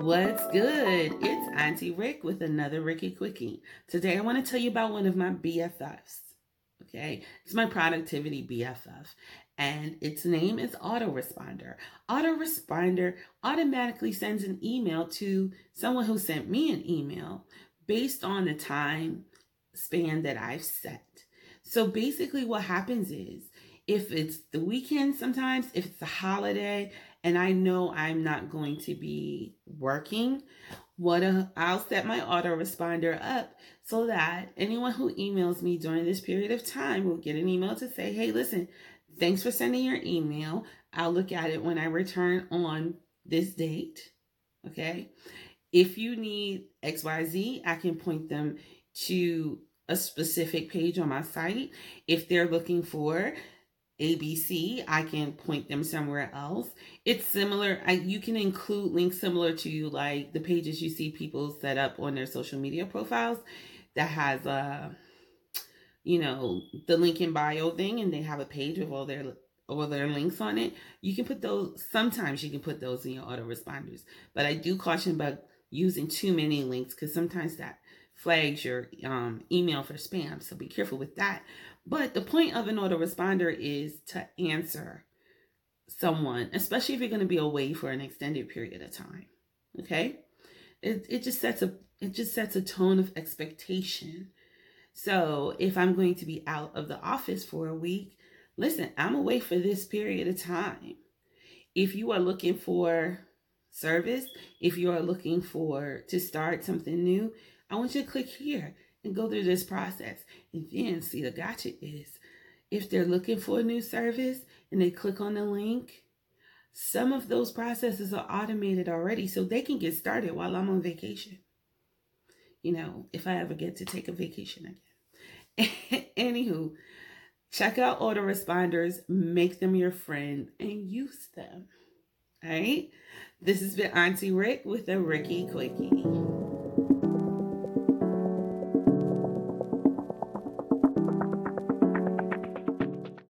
What's good? It's Auntie Rick with another Ricky Quickie. Today I want to tell you about one of my BFFs. Okay, it's my productivity BFF, and its name is Autoresponder. Autoresponder automatically sends an email to someone who sent me an email based on the time span that I've set. So basically what happens is, if it's the weekend sometimes, if it's a holiday, and I know I'm not going to be working, I'll set my autoresponder up so that anyone who emails me during this period of time will get an email to say, hey, listen, thanks for sending your email. I'll look at it when I return on this date, okay? If you need XYZ, I can point them to a specific page on my site. If they're looking for ABC, I can point them somewhere else. It's similar. You can include links similar to like the pages you see people set up on their social media profiles that has the link in bio thing, and they have a page with all their links on it. You can put those. Sometimes you can put those in your autoresponders, but I do caution about using too many links because sometimes that flags your email for spam. So be careful with that. But the point of an autoresponder is to answer someone, especially if you're going to be away for an extended period of time. Okay, it just sets a tone of expectation. So if I'm going to be out of the office for a week, listen, I'm away for this period of time. If you are looking for service, if you are looking to start something new, I want you to click here and go through this process. And then see, the gotcha is, if they're looking for a new service and they click on the link, some of those processes are automated already, so they can get started while I'm on vacation. If I ever get to take a vacation again. Anywho, check out autoresponders, make them your friend, and use them. All right? This has been Auntie Rick with a Ricky Quickie.